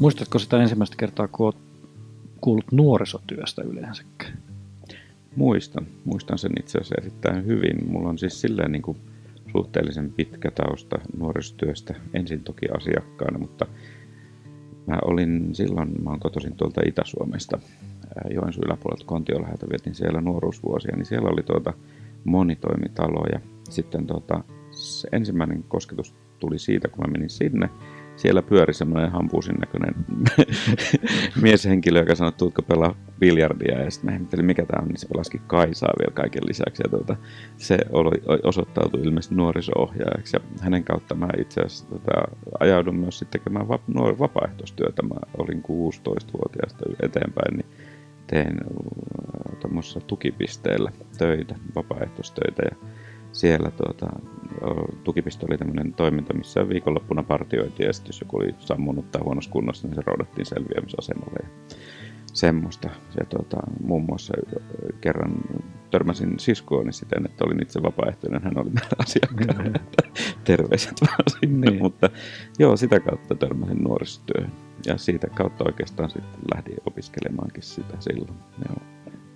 Muistatko sitä ensimmäistä kertaa, kun olet kuullut nuorisotyöstä yleensäkään? Muistan sen itse asiassa erittäin hyvin. Mulla on siis silleen niin kuin suhteellisen pitkä tausta nuorisotyöstä, ensin toki asiakkaana, mutta mä oon kotoisin tuolta Itä-Suomesta, Joensuun yläpuolelta Kontiolahdelta, vietin siellä nuoruusvuosia, niin siellä oli monitoimitalo ja sitten se ensimmäinen kosketus tuli siitä, kun mä menin sinne. Siellä pyöri semmoinen hampuusin näköinen mieshenkilö, joka sanoi, että tuutko pelaa biljardia. Ja sitten mä ihmettelin, mikä tää on, niin se pelasikin Kaisaa vielä kaiken lisäksi. Ja se osoittautui ilmeisesti nuoriso-ohjaajaksi. Ja hänen kautta mä itse asiassa ajaudun myös sitten tekemään vapaaehtoistyötä. Mä olin 16-vuotiaasta eteenpäin, niin tein tuommoisessa tukipisteellä töitä, vapaaehtoistöitä. Ja siellä tukipiste oli tämmöinen toiminta, missä viikonloppuna partioitiin ja jos joku oli sammunut tai huonossa kunnossa, niin se roudattiin selviämisasemalle ja semmoista. Ja muun muassa kerran törmäsin siskooni siten, että olin itse vapaaehtoinen, hän oli meillä asiakkaana. Terveiset vaan sinne, mutta joo, sitä kautta törmäsin nuorisotyöhön ja siitä kautta oikeastaan sitten lähdin opiskelemaankin sitä silloin, joo.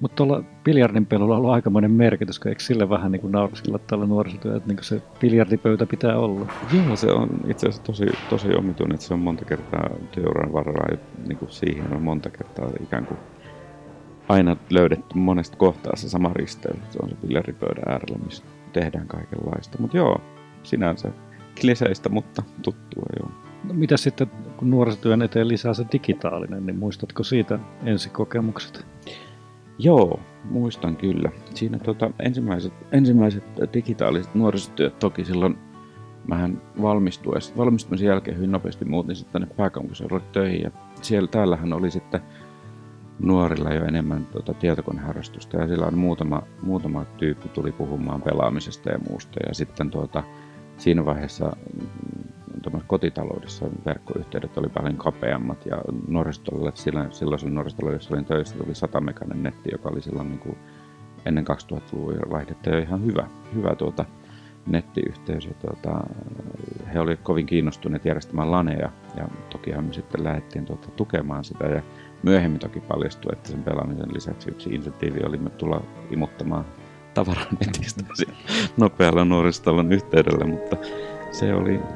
Mutta tuolla biljardin pelulla on ollut aikamoinen merkitys, kun eikö sille vähän niin kuin nauriskella tällä nuorisotyöllä, että niin kuin se biljardipöytä pitää olla? Joo, se on itse asiassa tosi omituinen, että se on monta kertaa työuran varrella, niin kuin siihen on monta kertaa ikään kuin aina löydetty monesta kohtaa se sama risteys, se on se biljardipöydän äärellä, missä tehdään kaikenlaista. Mutta joo, sinänsä kliseistä, mutta tuttua joo. No mitä sitten, kun nuorisotyön eteen lisää se digitaalinen, niin muistatko siitä ensikokemukset? Joo, muistan kyllä. Siinä ensimmäiset digitaaliset nuorisotyöt toki silloin mähän valmistumisen jälkeen hyvin nopeasti muutin sitten tänne pääkaupunkiseudulle töihin ja täällähän oli sitten nuorilla jo enemmän tietokoneharrastusta ja siellä on muutama tyyppi tuli puhumaan pelaamisesta ja muusta ja sitten siinä vaiheessa kotitaloudessa verkkoyhteydet oli paljon kapeammat ja silloisella nuoristaloudessa olin töissä tuli 100-megainen netti, joka oli silloin niin kuin ennen 2000-luvun vaihdetta ja ihan hyvä nettiyhteys. He olivat kovin kiinnostuneet järjestämään laneja ja tokihan me sitten lähdettiin tukemaan sitä ja myöhemmin toki paljastui, että sen pelaamisen lisäksi yksi insentiivi oli tulla imuttamaan tavaraa netistä nopealla nuoristalon yhteydellä, mutta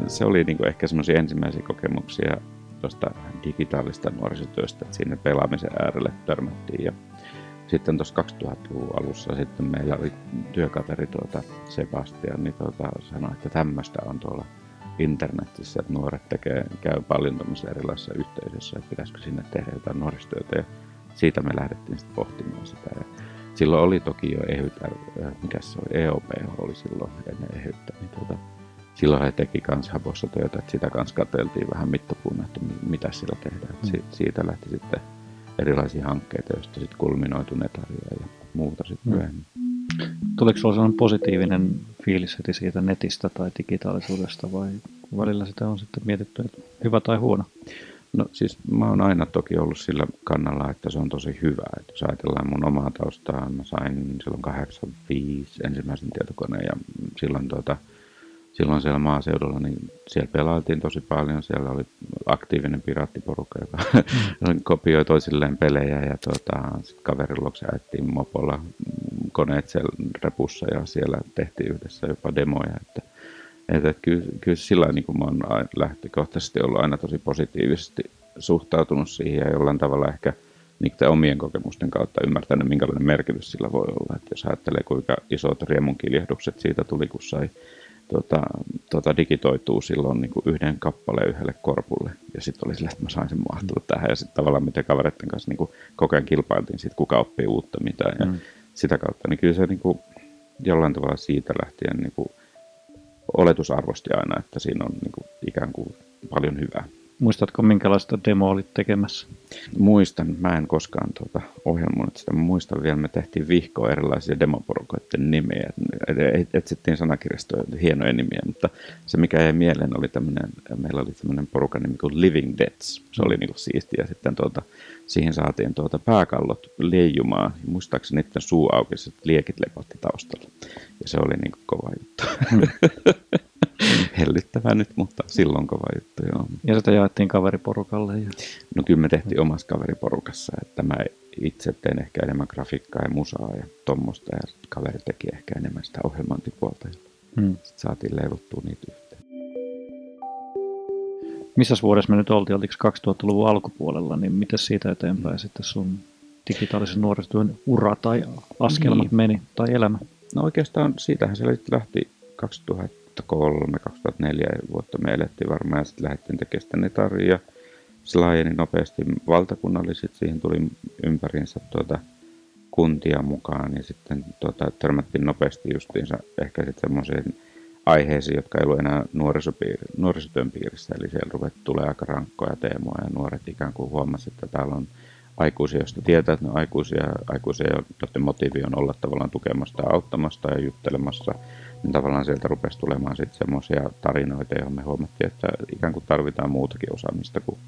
se oli niinku ehkä semmoisia ensimmäisiä kokemuksia tuosta digitaalista nuorisotyöstä, että siinä pelaamisen äärelle törmättiin. Ja sitten tuossa 2000-luvun alussa sitten meillä oli työkaveri Sebastian, niin sanoi, että tämmöistä on tuolla internetissä, että nuoret käy paljon tämmöisessä erilaisessa yhteisössä, että pitäisikö sinne tehdä jotain nuorisotyötä. Ja siitä me lähdettiin sitten pohtimaan sitä. Ja silloin oli toki jo EHYT, mikä se oli, EOP oli silloin ennen EHYTtä, niin silloin he teki kans Habossa töitä, että sitä kans katseltiin vähän mittapuuna, että mitä sillä tehdään. Siitä lähti sitten erilaisia hankkeita, joista sitten kulminoitui Netariaa ja muuta sitten myöhemmin. Tuleeko sulla sellainen positiivinen fiilis heti siitä netistä tai digitaalisuudesta vai välillä sitä on sitten mietitty, että hyvä tai huono? No siis mä oon aina toki ollut sillä kannalla, että se on tosi hyvä. Et jos ajatellaan mun omaa taustaa, mä sain silloin 85 ensimmäisen tietokoneen ja silloin siellä maaseudulla, niin siellä pelailtiin tosi paljon. Siellä oli aktiivinen piraattiporukka, joka kopioi toisilleen pelejä ja sit kaverin luokse ajettiin mopolla koneet siellä repussa ja siellä tehtiin yhdessä jopa demoja. Että kyllä sillä niin kuin mä oon lähtökohtaisesti ollut aina tosi positiivisesti suhtautunut siihen ja jollain tavalla ehkä niiden omien kokemusten kautta ymmärtänyt, minkälainen merkitys sillä voi olla. Että jos ajattelee, kuinka isot riemunkiljähdykset siitä tuli, kun sai digitoituu silloin niin kuin yhden kappaleen yhdelle korpulle ja sitten oli sillä, että mä sain sen mahtua tähän ja sitten tavallaan miten kavereiden kanssa niin kuin koko ajan kilpailtiin siitä, kuka oppii uutta mitään ja sitä kautta, niin kyllä se niin kuin jollain tavalla siitä lähtien niin kuin oletusarvosti aina, että siinä on niin kuin ikään kuin paljon hyvää. Muistatko, minkälaista demoa olit tekemässä? Muistan. Mä en koskaan ohjelmoinut sitä. Mä muistan vielä, me tehtiin vihkoa erilaisia demoporukoiden nimiä. Etsittiin sanakirjastoja hienoja nimiä, mutta se mikä jäi mieleen oli meillä oli tämmöinen porukan nimi kuin Living Deads. Se oli niin kuin siistiä. Sitten siihen saatiin pääkallot leijumaan. Muistaakseni niiden suu aukesi, että liekit lepotti taustalla. Ja se oli niin kuin kova juttu. Hellyttävää nyt, mutta silloin kova juttu, joo. Ja sitä jaettiin kaveriporukalle. Ja... No kyllä me tehtiin omassa kaveriporukassa, että mä itse tein ehkä enemmän grafiikkaa ja musaa ja tommoista, ja kaveri teki ehkä enemmän sitä ohjelmointipuolta. Sitten saatiin leivuttua niitä yhteen. Missäs vuodessa me nyt oltiin? Oliko 2000-luvun alkupuolella, niin miten siitä eteenpäin sitten sun digitaalisen nuorisotyön ura tai askelmat meni tai elämä? No oikeastaan siitähän se lähti 2003-2004 vuotta me elettiin varmaan ja sitten lähdettiin tekemään sitä Netaria. Se laajeni nopeasti valtakunnalliset, siihen tuli ympäriinsä kuntia mukaan ja sitten törmättiin nopeasti justiinsa ehkä sitten semmoisiin aiheisiin, jotka ei ollut enää nuorisotyön piirissä. Eli siellä ruvettiin tulemaan aika rankkoja teemoja ja nuoret ikään kuin huomasivat, että täällä on aikuisia, joista tietää, että ne on aikuisia, joiden motiivi on olla tavallaan tukemassa ja auttamassa ja juttelemassa. Niin tavallaan sieltä rupesi tulemaan sitten semmoisia tarinoita, joihin me huomattiin, että ikään kuin tarvitaan muutakin osaamista kuin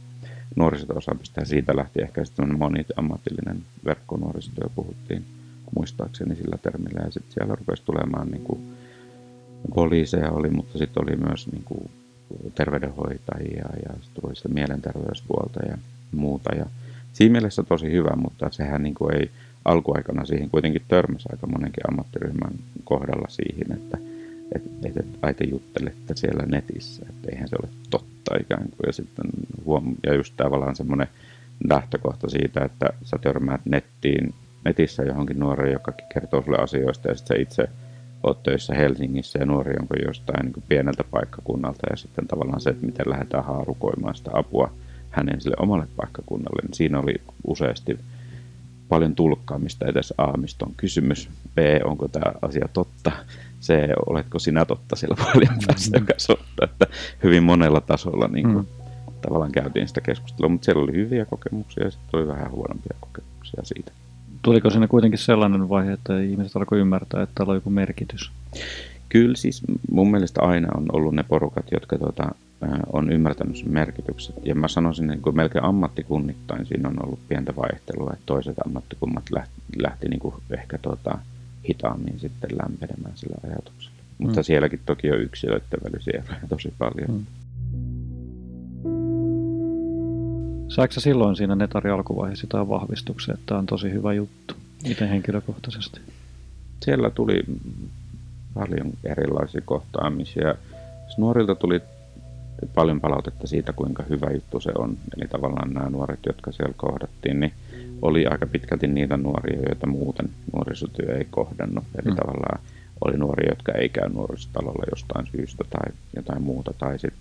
nuorisotyöosaamista. Ja siitä lähti ehkä sitten moniammatillinen verkkonuorisotyö, puhuttiin muistaakseni sillä termillä. Ja sitten siellä rupesi tulemaan niin kuin poliiseja oli, mutta sitten oli myös niin kuin terveydenhoitajia ja sitten tuli sitä mielenterveyspuolta ja muuta. Ja siinä mielessä tosi hyvä, mutta sehän niin kuin ei... Alkuaikana siihen kuitenkin törmäsi aika monenkin ammattiryhmän kohdalla siihen, että aite juttelette siellä netissä, että eihän se ole totta ikään kuin. Ja sitten ja just tavallaan semmoinen lähtökohta siitä, että sä törmäät netissä johonkin nuoreen, joka kertoo sulle asioista ja sitten sä itse oot töissä Helsingissä ja nuori onko jostain niin kuin pieneltä paikkakunnalta ja sitten tavallaan se, että miten lähdetään haarukoimaan sitä apua hänen sille omalle paikkakunnalle, niin siinä oli useasti paljon tulkkaamista edes A, mistä on kysymys, B, onko tämä asia totta, C, oletko sinä totta sillä paljon päässä, joka soittaa, että hyvin monella tasolla niin kuin, tavallaan käytiin sitä keskustelua, mutta siellä oli hyviä kokemuksia ja sitten oli vähän huonompia kokemuksia siitä. Tuliko siinä kuitenkin sellainen vaihe, että ihmiset alkoi ymmärtää, että täällä on joku merkitys? Kyllä siis mun mielestä aina on ollut ne porukat, jotka on ymmärtänyt sen merkitykset. Ja mä sanoisin, että melkein ammattikunnittain siinä on ollut pientä vaihtelua, että toiset ammattikunnat lähti niin kuin ehkä hitaammin sitten lämpenemään sillä ajatuksella. Mutta sielläkin toki on yksilöiden välisiä eroja tosi paljon. Saiko sä silloin siinä Netarin alkuvaiheessa jotain vahvistuksia, että tämä on tosi hyvä juttu, miten henkilökohtaisesti? Siellä tuli paljon erilaisia kohtaamisia. Nuorilta tuli paljon palautetta siitä, kuinka hyvä juttu se on. Eli tavallaan nämä nuoret, jotka siellä kohdattiin, niin oli aika pitkälti niitä nuoria, joita muuten nuorisotyö ei kohdannut. Eli tavallaan oli nuoria, jotka ei käy nuorisotalolla jostain syystä tai jotain muuta. Tai sit,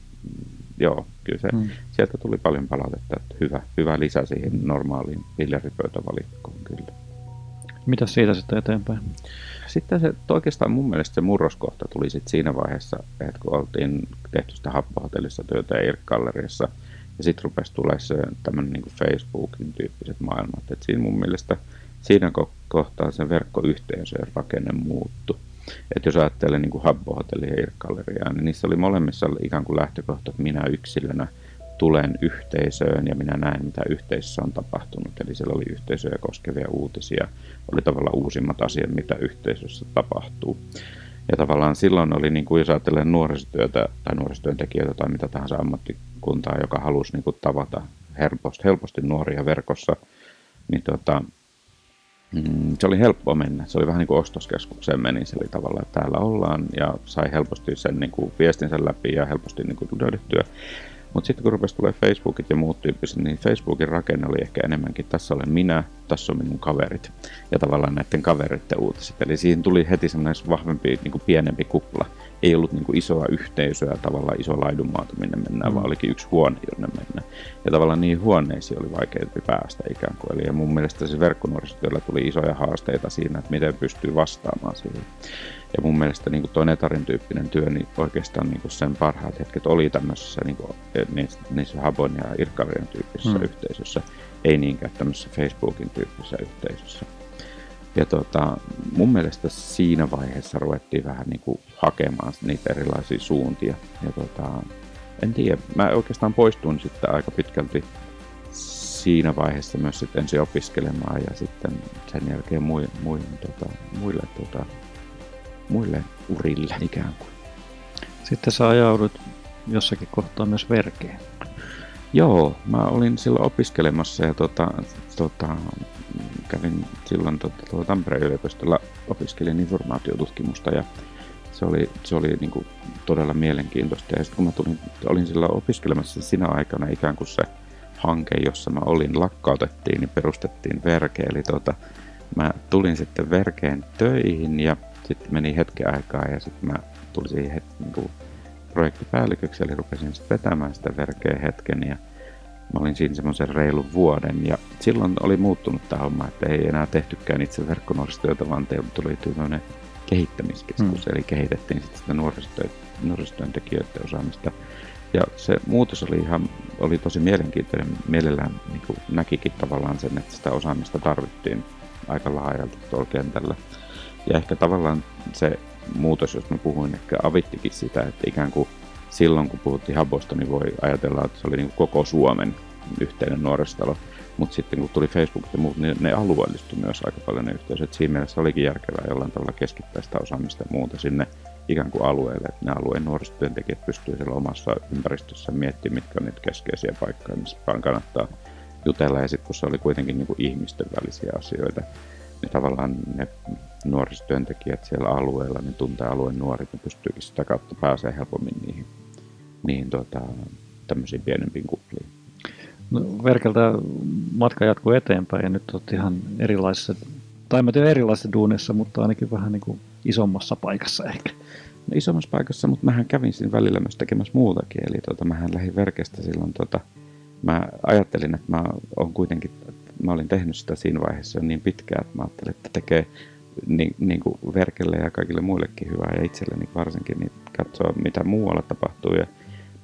sieltä tuli paljon palautetta, että hyvä lisä siihen normaaliin biljaripöytävalikkoon kyllä. Mitä siitä sitten eteenpäin? Sitten se, oikeastaan mun mielestä se murroskohta tuli sitten siinä vaiheessa, että kun oltiin tehty sitä Habbo Hotellissa työtä ja IRC-Galleriassa, ja sitten rupesi tulemaan tämmöinen niin kuin Facebookin tyyppiset maailmat. Et siinä mun mielestä siinä kohtaa se verkkoyhteisöjen rakenne muuttui. Et jos ajattelee niin kuin Habbo Hotellia ja IRC-Galleriaa, niin niissä oli molemmissa ikään kuin lähtökohta, että minä yksilönä tulen yhteisöön ja minä näen, mitä yhteisössä on tapahtunut. Eli siellä oli yhteisöjä koskevia uutisia, oli tavallaan uusimmat asiat, mitä yhteisössä tapahtuu. Ja tavallaan silloin oli, niin kuin jos ajattelee nuorisotyötä tai nuorisotyöntekijöitä tai mitä tahansa ammattikuntaa, joka halusi niin kuin tavata helposti nuoria verkossa, niin se oli helppo mennä. Se oli vähän niin kuin ostoskeskukseen meni, eli tavallaan että täällä ollaan ja sai helposti sen niin kuin viestinsä läpi ja helposti niin kuin löydettyä. Mutta sitten kun rupesi tulee Facebookit ja muut tyyppiset, niin Facebookin rakenne oli ehkä enemmänkin, tässä olen minä, tässä on minun kaverit ja tavallaan näiden kaveritten uutiset. Eli siihen tuli heti semmoinen vahvempi, niin kuin pienempi kupla. Ei ollut niin kuin isoa yhteisöä, tavallaan iso laidunmaata, minne mennään, vaan olikin yksi huone, jonne mennään. Ja tavallaan niihin huoneisiin oli vaikeampi päästä ikään kuin. Eli mun mielestä se verkkonuorisotyöllä tuli isoja haasteita siinä, että miten pystyy vastaamaan siihen. Ja mun mielestä niin kuin tuo Netarin tyyppinen työ, niin oikeastaan niin kuin sen parhaat hetket oli tämmöisessä niin kuin, niissä Habbon ja IRC-Gallerian tyyppisessä yhteisössä, ei niinkään tämmöisessä Facebookin tyyppisessä yhteisössä. Ja mun mielestä siinä vaiheessa ruvettiin vähän niin kuin hakemaan niitä erilaisia suuntia. Ja en tiedä, mä oikeastaan poistuin sitten aika pitkälti siinä vaiheessa myös sitten ensin opiskelemaan ja sitten sen jälkeen muille urille ikään kuin. Sitten sä ajaudut jossakin kohtaa myös verkeen. Joo, mä olin silloin opiskelemassa ja kävin silloin Tampereen yliopistolla, opiskelin informaatiotutkimusta ja se oli niin kuin todella mielenkiintoista. Ja sitten kun mä olin silloin opiskelemassa sinä aikana ikään kuin se hanke, jossa mä olin, lakkautettiin, niin perustettiin Verke. Eli mä tulin sitten Verkeen töihin ja sitten meni hetken aikaa ja sitten mä tulin siihen niin projektipäälliköksi, eli rupesin sitten vetämään sitä Verkeä hetken ja mä olin siinä semmoisen reilun vuoden ja silloin oli muuttunut tämä homma, että ei enää tehtykään itse verkkonuorisotyötä, vaan tuli tämmöinen kehittämiskeskus, eli kehitettiin sitten sitä nuorisotyöntekijöiden osaamista. Ja se muutos oli tosi mielenkiintoinen, mielellään niin näkikin tavallaan sen, että sitä osaamista tarvittiin aika laajalta tuolla kentällä. Ja ehkä tavallaan se muutos, jos mä puhuin, ehkä avittikin sitä, että ikään kuin silloin kun puhuttiin Habbosta, niin voi ajatella, että se oli niin koko Suomen yhteinen nuoristalo. Mutta sitten kun tuli Facebook ja muut, niin ne alueellistui myös aika paljon ne yhteisöt. Siinä mielessä olikin järkevää jollain tavalla keskittää sitä osaamista ja muuta sinne ikään kuin alueelle. Että ne alueen nuorisotyöntekijät pystyy siellä omassa ympäristössä miettimään, mitkä on niitä keskeisiä paikkoja, missä kannattaa jutella. Ja sitten kun se oli kuitenkin niin kuin ihmisten välisiä asioita, niin tavallaan ne nuorisotyöntekijät siellä alueella, ne tuntee alueen nuorit, ne pystyykin sitä kautta pääsee helpommin niihin tämmöisiin pienempiin kupliin. No, Verkeltä matka jatkuu eteenpäin ja nyt olet ihan erilaisessa, tai mä tein erilaisessa duunissa, mutta ainakin vähän niin kuin isommassa paikassa ehkä. No, isommassa paikassa, mutta mähän kävin siinä välillä myös tekemässä muutakin, eli mähän lähdin Verkestä silloin, mä ajattelin, että mä olin tehnyt sitä siinä vaiheessa niin pitkään, että mä ajattelin, että tekee niin kuin Verkelle ja kaikille muillekin hyvää ja itselleni varsinkin niin katsoa, mitä muualla tapahtuu. Ja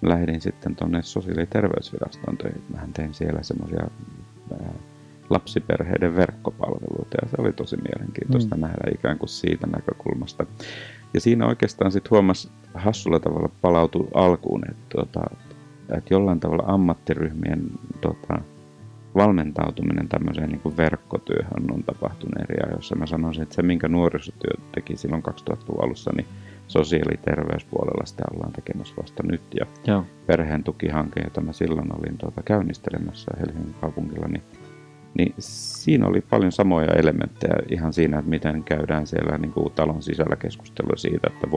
lähdin sitten tuonne sosiaali- ja terveysvirastoon töihin. Mähän tein siellä semmoisia lapsiperheiden verkkopalveluita ja se oli tosi mielenkiintoista nähdä ikään kuin siitä näkökulmasta. Ja siinä oikeastaan sitten huomasi hassulla tavalla palautui alkuun, että jollain tavalla ammattiryhmien valmentautuminen tämmöiseen niin kuin verkkotyöhön on tapahtunut eri ajoissa. Mä sanoisin, että se minkä nuorisotyö teki silloin 2000-luvun alussa, niin sosiaali- ja terveyspuolella sitä ollaan tekemässä vasta nyt. Ja joo. Perheen tukihanke, jota mä silloin olin käynnistelemässä Helsingin kaupungilla, niin siinä oli paljon samoja elementtejä ihan siinä, että miten käydään siellä niin kuin talon sisällä keskustelua siitä, että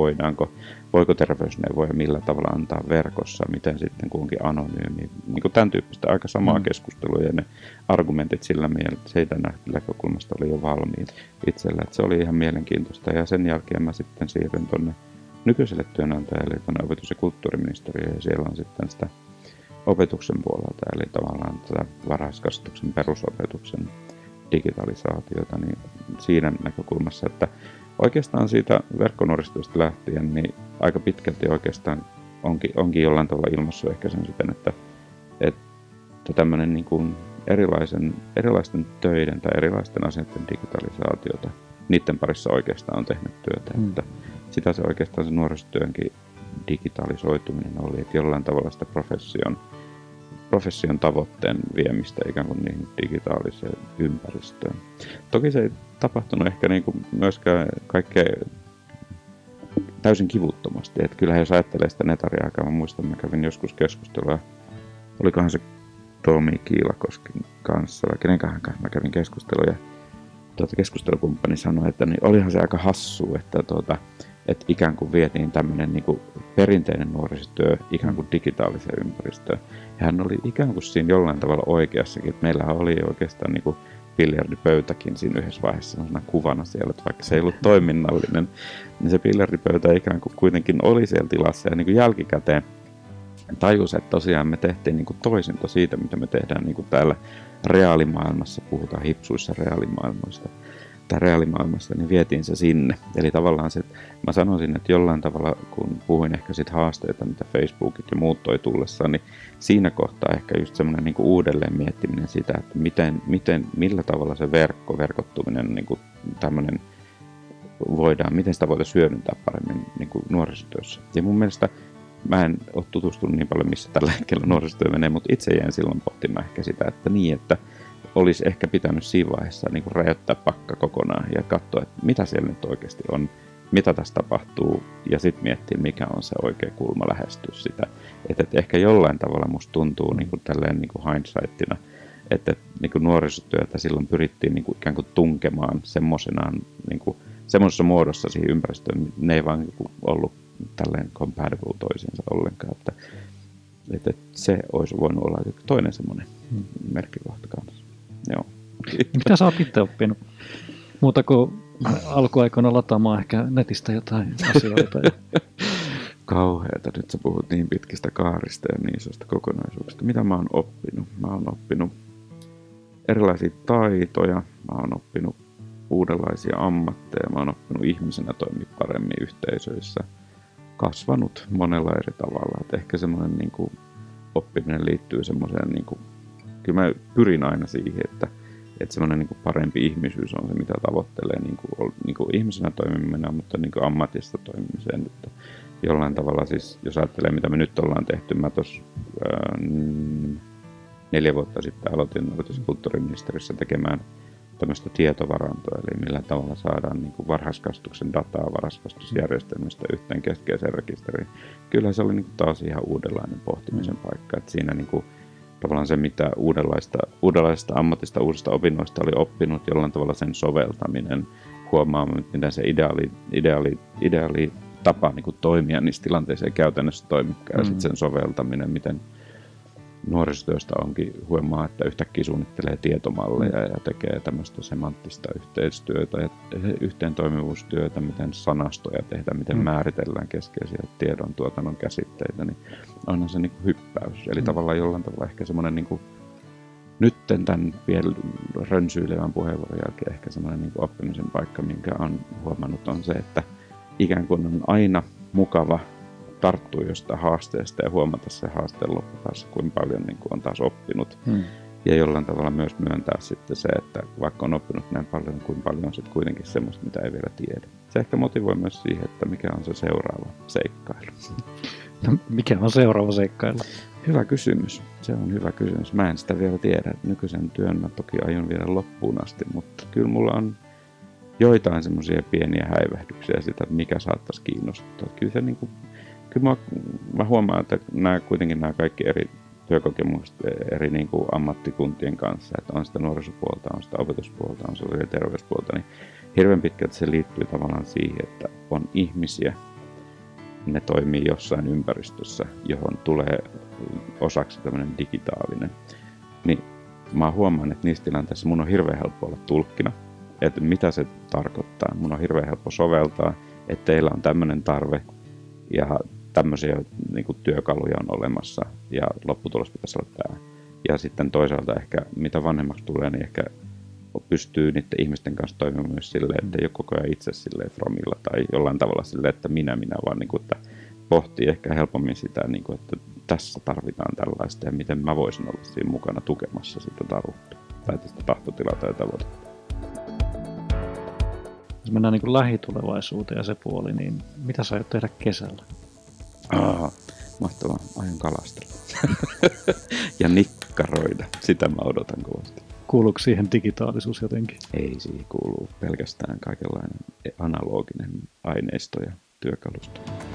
voiko terveysneuvoja millä tavalla antaa verkossa, miten sitten kuinkin anonyymi. Niin kuin tämän tyyppistä aika samaa keskustelua ja ne argumentit sillä mielellä, siitä näkökulmasta oli jo valmiit itsellä. Että se oli ihan mielenkiintoista ja sen jälkeen mä sitten siirryn tuonne nykyiselle työnantajalle, eli tuonne opetus- ja kulttuuriministeriöön ja siellä on sitten sitä opetuksen puolelta, eli tavallaan tätä varhaiskasvatuksen perusopetuksen digitalisaatiota, niin siinä näkökulmassa, että oikeastaan siitä verkkonuorisotyöstä lähtien, niin aika pitkälti oikeastaan onkin jollain tavalla ilmaissut ehkä sen siten, että tämmöinen niin kuin erilaisten töiden tai erilaisten asioiden digitalisaatiota, niiden parissa oikeastaan on tehnyt työtä, että sitä se oikeastaan se nuorisotyönkin digitalisoituminen oli, että jollain tavalla sitä profession tavoitteen viemistä ikään kuin niihin digitaaliseen ympäristöön. Toki se ei tapahtunut ehkä niin kuin myöskään kaikkea täysin kivuttomasti. Että kyllähän jos ajattelee sitä Netariaa, mä muistan, mä kävin joskus keskustelua, olikohan se Tomi Kiilakoskin kanssa vai kenenkähän kanssa mä kävin keskustelua. Keskustelukumppani sanoi, että niin olihan se aika hassua, että että ikään kuin vietiin tämmöinen niin kuin perinteinen nuorisotyö ikään kuin digitaaliseen ympäristöön. Ja hän oli ikään kuin siinä jollain tavalla oikeassakin, että meillähän oli oikeastaan niin kuin biljardipöytäkin siinä yhdessä vaiheessa sellaisena kuvana siellä, että vaikka se ei ollut toiminnallinen, niin se biljardipöytä ikään kuin kuitenkin oli siellä tilassa ja niin kuin jälkikäteen tajus, että tosiaan me tehtiin niin kuin toisinto siitä, mitä me tehdään niin kuin täällä reaalimaailmassa, puhutaan hipsuissa reaalimaailmoista. Tai reaalimaailmassa, niin vietiin se sinne. Eli tavallaan se, mä sanoisin, että jollain tavalla, kun puhuin ehkä sit haasteita, mitä Facebookit ja muut toi tullessaan, niin siinä kohtaa ehkä just semmoinen niin kuin uudelleen miettiminen sitä, että millä tavalla se verkottuminen, niin kuin tämmöinen voidaan, miten sitä voitaisiin hyödyntää paremmin niin kuin nuorisotyössä. Ja mun mielestä mä en ole tutustunut niin paljon, missä tällä hetkellä nuorisotyö menee, mutta itse jäin silloin pohtimaan ehkä sitä, että olisi ehkä pitänyt siinä vaiheessa niin kuin räjäyttää pakka kokonaan ja katsoa, että mitä siellä nyt oikeasti on mitä tässä tapahtuu, ja sitten miettiä, mikä on se oikea kulma lähestyä sitä. Et ehkä jollain tavalla musta tuntuu niin kuin tälleen niin kuin hindsightina, että niin kuin nuorisotyötä silloin pyrittiin niin kuin ikään kuin tunkemaan niin semmoisessa muodossa siihen ympäristöön. Ne ei vaan niin kuin ollut tälleen compatible toisiinsa ollenkaan. Että se olisi voinut olla toinen semmoinen merkkikohta kanssa. Joo. Mitä sä oot itse oppinut? Muuta kuin alkuaikoina lataamaan ehkä netistä jotain asioita. Kauheeta, nyt sä puhut niin pitkistä kaarista ja niin isoista kokonaisuuksista. Mitä mä oon oppinut? Mä oon oppinut erilaisia taitoja, mä oon oppinut uudenlaisia ammatteja, mä oon oppinut ihmisenä toimia paremmin yhteisöissä, kasvanut monella eri tavalla. Et ehkä semmoinen niin kuin oppiminen liittyy semmoiseen, niin kuin, kyllä mä pyrin aina siihen, että semmoinen niin kuin parempi ihmisyys on se, mitä tavoittelee niin kuin ihmisenä toimiminen, mutta niin kuin ammatista toimimiseen. Että jollain tavalla siis, jos ajattelee, mitä me nyt ollaan tehty, mä tuossa 4 vuotta sitten aloitin opetus- ja kulttuuriministeriössä tekemään tämmöistä tietovarantoa, eli millä tavalla saadaan niin kuin varhaiskasvatuksen dataa varhaiskasvatusjärjestelmistä yhteen keskeiseen rekisteriin. Kyllä se oli niin kuin taas ihan uudenlainen pohtimisen paikka, että siinä niin kuin tavallaan se, mitä uudenlaisesta ammatista, uusista opinnoista oli oppinut, jollain tavalla sen soveltaminen, huomaamme, miten se ideaali tapa niin kuin toimia niissä tilanteissa ja käytännössä toimikkaa, ja sitten sen soveltaminen, miten nuorisotyöstä onkin huomaa, että yhtäkkiä suunnittelee tietomalleja ja tekee tämmöistä semanttista yhteistyötä ja yhteentoimivuustyötä, miten sanastoja tehdään, miten määritellään keskeisiä tiedontuotannon käsitteitä, niin onhan se niin kuin hyppäys. Eli tavallaan jollain tavalla ehkä semmoinen, niin kuin, nytten tämän rönsyilevän puheenvuoron jälkeen ehkä semmoinen niin kuin oppimisen paikka, minkä on huomannut, on se, että ikään kuin on aina mukava tarttua jostain haasteesta ja huomata sen haasteen loppupäässä, kuinka paljon niin kuin on taas oppinut. Ja jollain tavalla myös myöntää sitten se, että vaikka on oppinut näin paljon, kuinka paljon on sitten kuitenkin semmoista, mitä ei vielä tiedä. Se ehkä motivoi myös siihen, että mikä on se seuraava seikkailu. No, mikä on seuraava seikkailu? Hyvä kysymys. Se on hyvä kysymys. Mä en sitä vielä tiedä. Nykyisen työn mä toki aion vielä loppuun asti, mutta kyllä mulla on joitain semmoisia pieniä häivähdyksiä sitä, mikä saattaisi kiinnostaa. Kyllä se niin kuin kyllä mä huomaan, että nämä kaikki eri työkokemukset eri niin kuin ammattikuntien kanssa, että on sitä nuorisopuolta, on sitä opetuspuolta, on sosiaali- ja terveyspuolta, niin hirveän pitkälti se liittyy tavallaan siihen, että on ihmisiä, ne toimii jossain ympäristössä, johon tulee osaksi tämmöinen digitaalinen. Niin mä huomaan, että niissä tilanteissa mun on hirveän helppo olla tulkkina, että mitä se tarkoittaa. Mun on hirveän helppo soveltaa, että teillä on tämmöinen tarve ja tämmöisiä niin kuin työkaluja on olemassa ja lopputulos pitäisi olla tämä. Ja sitten toisaalta ehkä mitä vanhemmaksi tulee, niin ehkä pystyy niiden ihmisten kanssa toimimaan myös silleen, että ei ole koko ajan itse silleen fromilla tai jollain tavalla silleen, että minä, vaan niin kuin, että pohtii ehkä helpommin sitä, niin kuin, että tässä tarvitaan tällaista ja miten mä voisin olla siinä mukana tukemassa sitä tarvetta tai tästä tahtotilaa tai tavoitetta. Jos mennään niin kuin lähitulevaisuuteen ja se puoli, niin mitä sä aiot tehdä kesällä? Mahtavaa. Aion kalastella. Ja nikkaroida. Sitä mä odotan kovasti. Kuuluuko siihen digitaalisuus jotenkin? Ei, siihen kuuluu pelkästään kaikenlainen analoginen aineisto ja työkalusto.